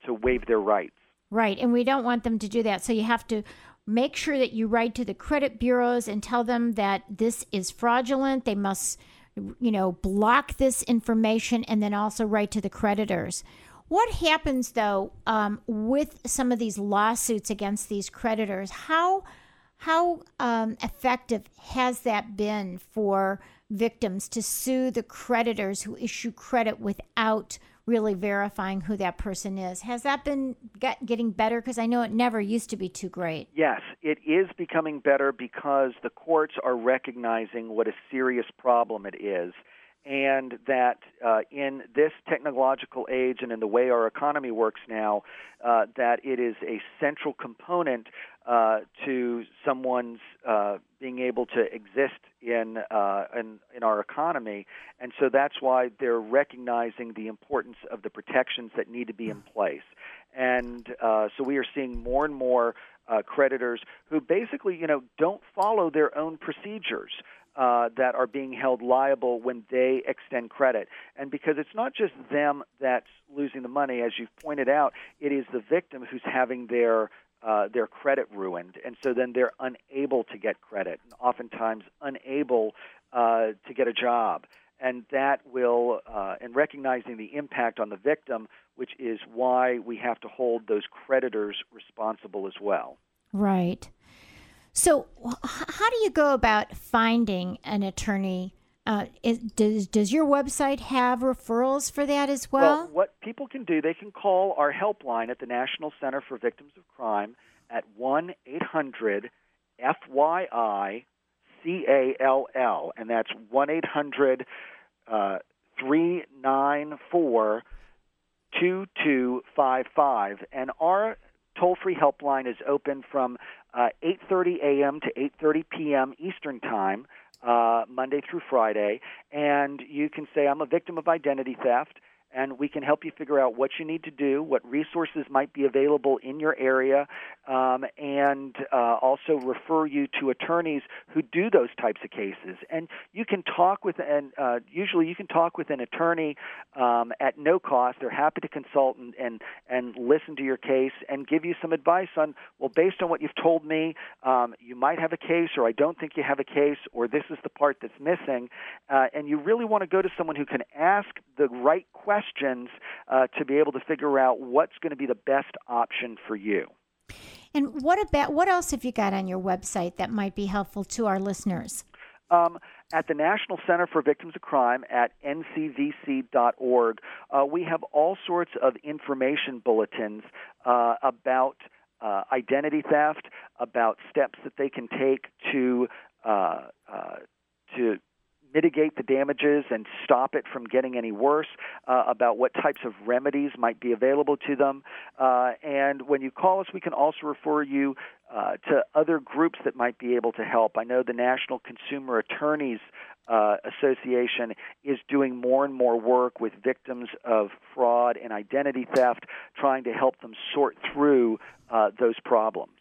waive their rights. Right, and we don't want them to do that. So you have to make sure that you write to the credit bureaus and tell them that this is fraudulent. They must, block this information, and then also write to the creditors. What happens, though, with some of these lawsuits against these creditors? How effective has that been for victims to sue the creditors who issue credit without really verifying who that person is? Has that been getting better? Because I know it never used to be too great. Yes, it is becoming better because the courts are recognizing what a serious problem it is, and that in this technological age and in the way our economy works now, that it is a central component to someone's being able to exist in our economy. And so that's why they're recognizing the importance of the protections that need to be in place. And so we are seeing more and more creditors who basically, don't follow their own procedures that are being held liable when they extend credit. And because it's not just them that's losing the money, as you've pointed out, it is the victim who's having their credit ruined, and so then they're unable to get credit, and oftentimes unable to get a job. And that will, and recognizing the impact on the victim, which is why we have to hold those creditors responsible as well. Right. So how do you go about finding an attorney? Does your website have referrals for that as well? Well, what people can do, they can call our helpline at the National Center for Victims of Crime at 1-800-FYI-CALL, and that's 1-800-394-2255. And our toll-free helpline is open from 8:30 a.m. to 8:30 p.m. Eastern Time, Monday through Friday, and you can say, I'm a victim of identity theft, and we can help you figure out what you need to do, what resources might be available in your area, and also refer you to attorneys who do those types of cases. And you can talk with, usually you can talk with an attorney at no cost. They're happy to consult and listen to your case and give you some advice on, well, based on what you've told me, you might have a case, or I don't think you have a case, or this is the part that's missing. And you really want to go to someone who can ask the right questions to be able to figure out what's going to be the best option for you. And what else have you got on your website that might be helpful to our listeners? At the National Center for Victims of Crime at ncvc.org, we have all sorts of information bulletins about identity theft, about steps that they can take to mitigate the damages and stop it from getting any worse, about what types of remedies might be available to them. And when you call us, we can also refer you to other groups that might be able to help. I know the National Consumer Attorneys Association is doing more and more work with victims of fraud and identity theft, trying to help them sort through those problems.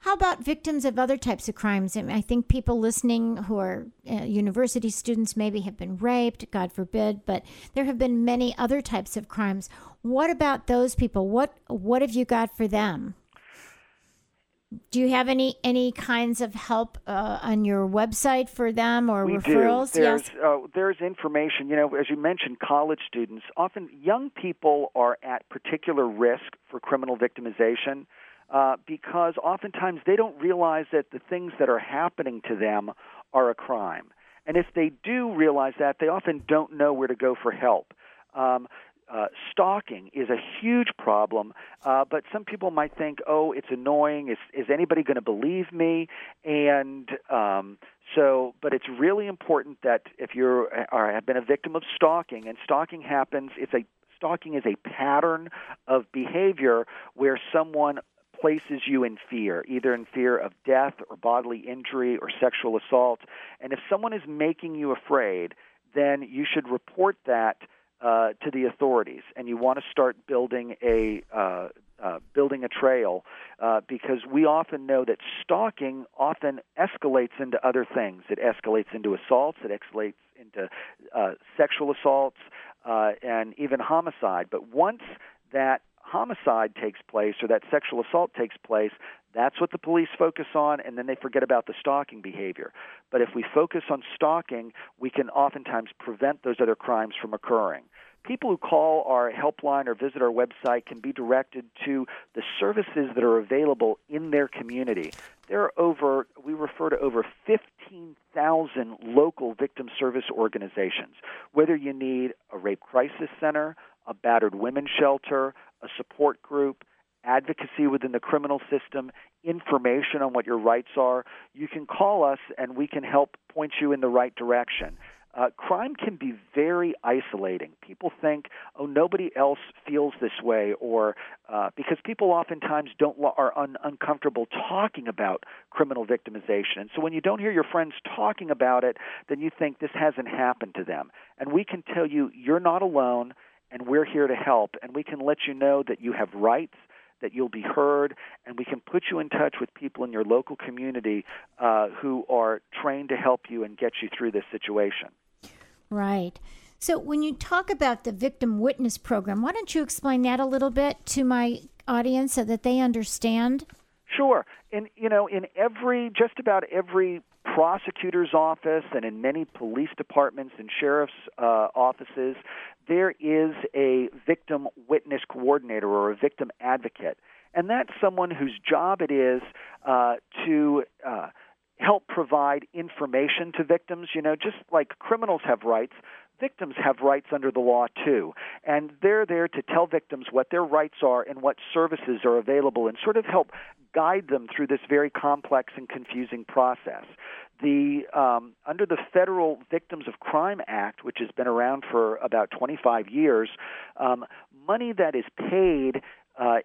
How about victims of other types of crimes? And I think people listening who are university students maybe have been raped, God forbid, but there have been many other types of crimes. What about those people? What have you got for them? Do you have any kinds of help on your website for them or referrals? There's information. You know, as you mentioned, college students, often young people are at particular risk for criminal victimization because oftentimes they don't realize that the things that are happening to them are a crime. And if they do realize that, they often don't know where to go for help. Stalking is a huge problem, but some people might think, oh, it's annoying. Is anybody going to believe me? And but it's really important that if you have been a victim of stalking, and stalking happens, stalking is a pattern of behavior where someone places you in fear, either in fear of death or bodily injury or sexual assault. And if someone is making you afraid, then you should report that to the authorities, and you want to start building a trail because we often know that stalking often escalates into other things. It escalates into assaults. It escalates into sexual assaults and even homicide. But once that homicide takes place or that sexual assault takes place, that's what the police focus on, and then they forget about the stalking behavior. But if we focus on stalking, we can oftentimes prevent those other crimes from occurring. People who call our helpline or visit our website can be directed to the services that are available in their community. We refer to over 15,000 local victim service organizations, whether you need a rape crisis center, a battered women's shelter, a support group, advocacy within the criminal system, information on what your rights are. You can call us and we can help point you in the right direction. Crime can be very isolating. People think, oh, nobody else feels this way, or because people oftentimes are uncomfortable talking about criminal victimization. And so when you don't hear your friends talking about it, then you think this hasn't happened to them. And we can tell you you're not alone, and we're here to help, and we can let you know that you have rights, that you'll be heard, and we can put you in touch with people in your local community who are trained to help you and get you through this situation. Right. So when you talk about the victim witness program, why don't you explain that a little bit to my audience so that they understand? Sure. And, you know, in just about every prosecutor's office and in many police departments and sheriff's offices, there is a victim witness coordinator or a victim advocate. And that's someone whose job it is to help provide information to victims. You know, just like criminals have rights, victims have rights under the law, too. And they're there to tell victims what their rights are and what services are available and sort of help guide them through this very complex and confusing process. Under the Federal Victims of Crime Act, which has been around for about 25 years, money that is paid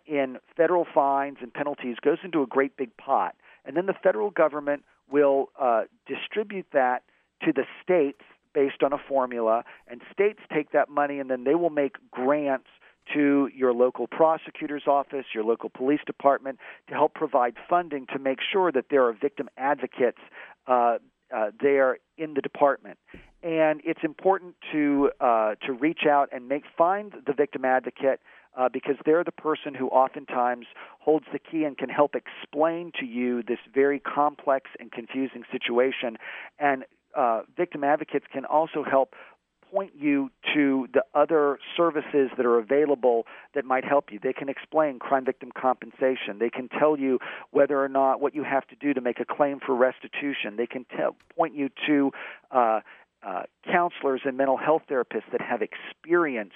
in federal fines and penalties goes into a great big pot. And then the federal government will distribute that to the states based on a formula, and states take that money and then they will make grants to your local prosecutor's office, your local police department, to help provide funding to make sure that there are victim advocates there in the department. And it's important to reach out and find the victim advocate because they're the person who oftentimes holds the key and can help explain to you this very complex and confusing situation. And victim advocates can also help point you to the other services that are available that might help you. They can explain crime victim compensation. They can tell you whether or not what you have to do to make a claim for restitution. They can point you to counselors and mental health therapists that have experience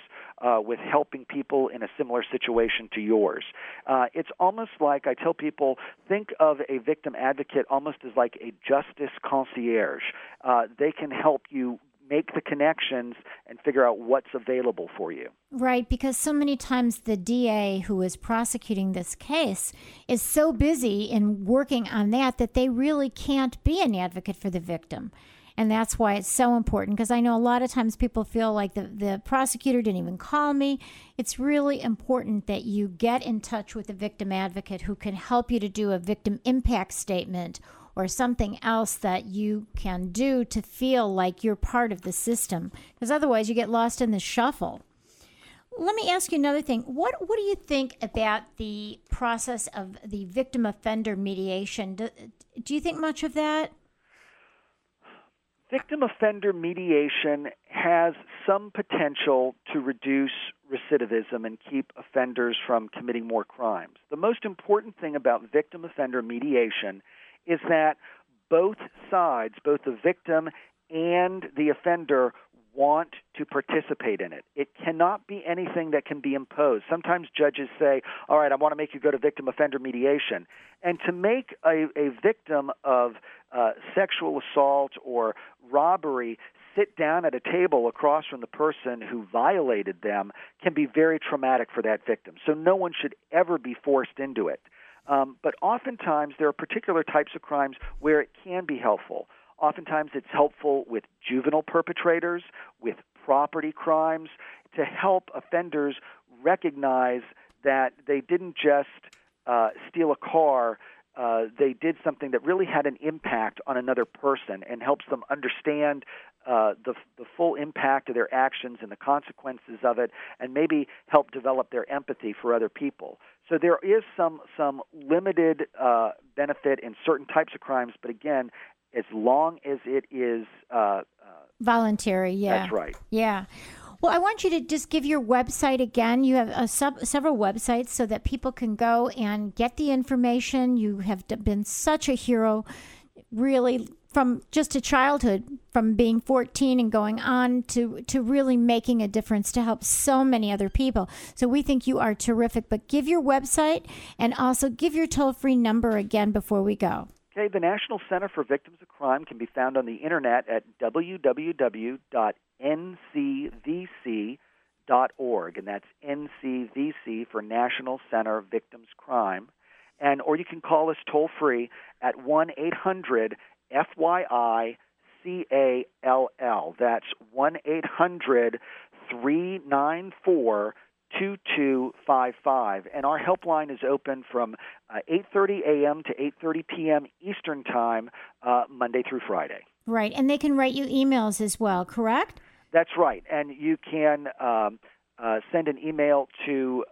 with helping people in a similar situation to yours. It's almost like, I tell people, think of a victim advocate almost as like a justice concierge. They can help you make the connections and figure out what's available for you. Right, because so many times the DA who is prosecuting this case is so busy in working on that they really can't be an advocate for the victim. And that's why it's so important, because I know a lot of times people feel like the prosecutor didn't even call me. It's really important that you get in touch with a victim advocate who can help you to do a victim impact statement or something else that you can do to feel like you're part of the system, because otherwise you get lost in the shuffle. Let me ask you another thing. What do you think about the process of the victim offender mediation? Do you think much of that? Victim offender mediation has some potential to reduce recidivism and keep offenders from committing more crimes. The most important thing about victim offender mediation is that both sides, both the victim and the offender, want to participate in it. It cannot be anything that can be imposed. Sometimes judges say, all right, I want to make you go to victim offender mediation. And to make a victim of sexual assault or robbery sit down at a table across from the person who violated them can be very traumatic for that victim. So no one should ever be forced into it. But oftentimes there are particular types of crimes where it can be helpful. Oftentimes it's helpful with juvenile perpetrators, with property crimes, to help offenders recognize that they didn't just steal a car. They did something that really had an impact on another person, and helps them understand the full impact of their actions and the consequences of it, and maybe help develop their empathy for other people. So there is some limited benefit in certain types of crimes, but again, as long as it is voluntary, yeah. That's right. Yeah. Well, I want you to just give your website again. You have several websites so that people can go and get the information. You have been such a hero, really, from just a childhood, from being 14 and going on to really making a difference to help so many other people. So we think you are terrific. But give your website and also give your toll-free number again before we go. Okay, the National Center for Victims of Crime can be found on the Internet at www.ncvc.org, and that's NCVC for National Center Victims Crime, or you can call us toll free at 1-800-FYI-CALL. That's 1-800-394-2255, and our helpline is open from 8:30 a.m. to 8:30 p.m. Eastern Time, Monday through Friday. Right, and they can write you emails as well, correct? That's right, and you can send an email to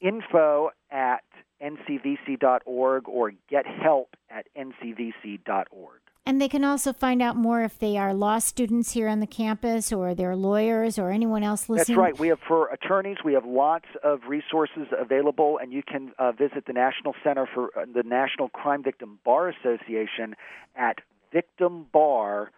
info@ncvc.org or gethelp@ncvc.org. And they can also find out more if they are law students here on the campus, or they're lawyers, or anyone else listening. That's right. We have, for attorneys, we have lots of resources available, and you can visit the National Center for the National Crime Victim Bar Association at victimbar.org.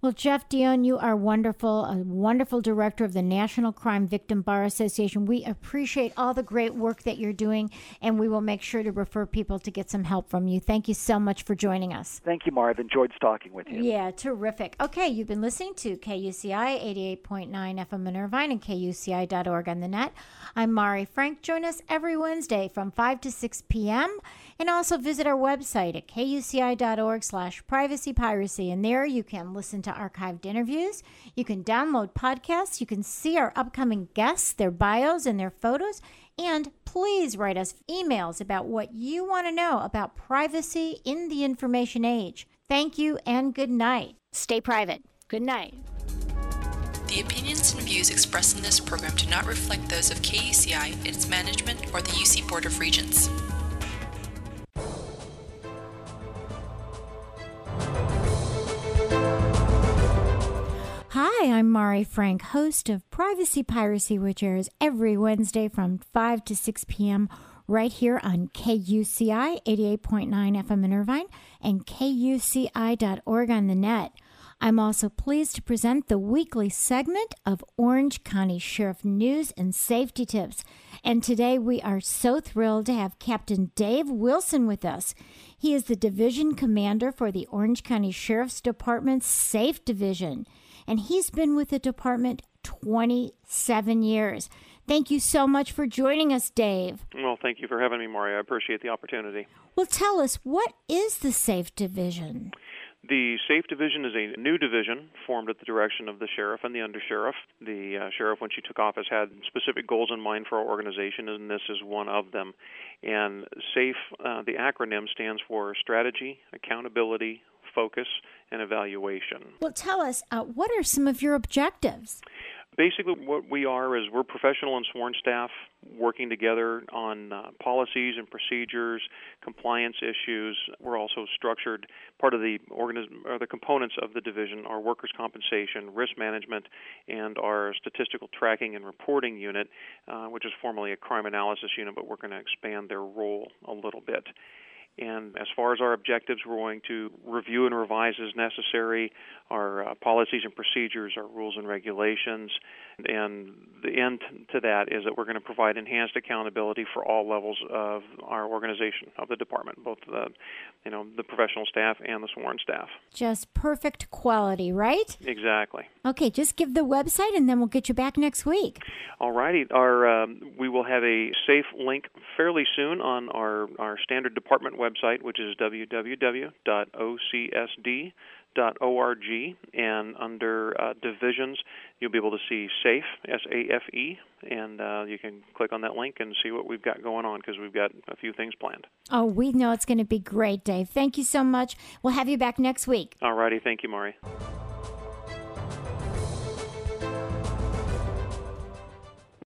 Well, Jeff Dion, you are wonderful, a wonderful director of the National Crime Victim Bar Association. We appreciate all the great work that you're doing, and we will make sure to refer people to get some help from you. Thank you so much for joining us. Thank you, Mara. I've enjoyed talking with you. Yeah, terrific. Okay, you've been listening to KUCI 88.9 FM in Irvine and KUCI.org on the net. I'm Mari Frank. Join us every Wednesday from 5 to 6 p.m. and also visit our website at KUCI.org/privacypiracy, and there you can listen to archived interviews. You can download podcasts. You can see our upcoming guests, their bios and their photos. And please write us emails about what you want to know about privacy in the information age. Thank you and good night. Stay private. Good night. The opinions and views expressed in this program do not reflect those of KUCI, its management, or the UC Board of Regents. Hi, I'm Mari Frank, host of Privacy Piracy, which airs every Wednesday from 5 to 6 p.m. right here on KUCI 88.9 FM in Irvine and KUCI.org on the net. I'm also pleased to present the weekly segment of Orange County Sheriff News and Safety Tips. And today we are so thrilled to have Captain Dave Wilson with us. He is the division commander for the Orange County Sheriff's Department's SAFE Division. And he's been with the department 27 years. Thank you so much for joining us, Dave. Well, thank you for having me, Mari. I appreciate the opportunity. Well, tell us, what is the SAFE Division? The SAFE division is a new division formed at the direction of the sheriff and the undersheriff. The sheriff, when she took office, had specific goals in mind for our organization, and this is one of them. And SAFE, the acronym, stands for Strategy, Accountability, Focus, and Evaluation. Well, tell us, what are some of your objectives? Basically, what we are is we're professional and sworn staff working together on policies and procedures, compliance issues. We're also structured. Part of the the components of the division are workers' compensation, risk management, and our statistical tracking and reporting unit, which is formerly a crime analysis unit, but we're going to expand their role a little bit. And as far as our objectives, we're going to review and revise as necessary our policies and procedures, our rules and regulations. And the end to that is that we're going to provide enhanced accountability for all levels of our organization, of the department, both the professional staff and the sworn staff. Just perfect quality, right? Exactly. Okay, just give the website and then we'll get you back next week. All righty. We will have a SAFE link fairly soon on our standard department website, which is www.ocsd.org, and under divisions, you'll be able to see SAFE, S-A-F-E, and you can click on that link and see what we've got going on, because we've got a few things planned. Oh, we know it's going to be great, Dave. Thank you so much. We'll have you back next week. All righty. Thank you, Mari.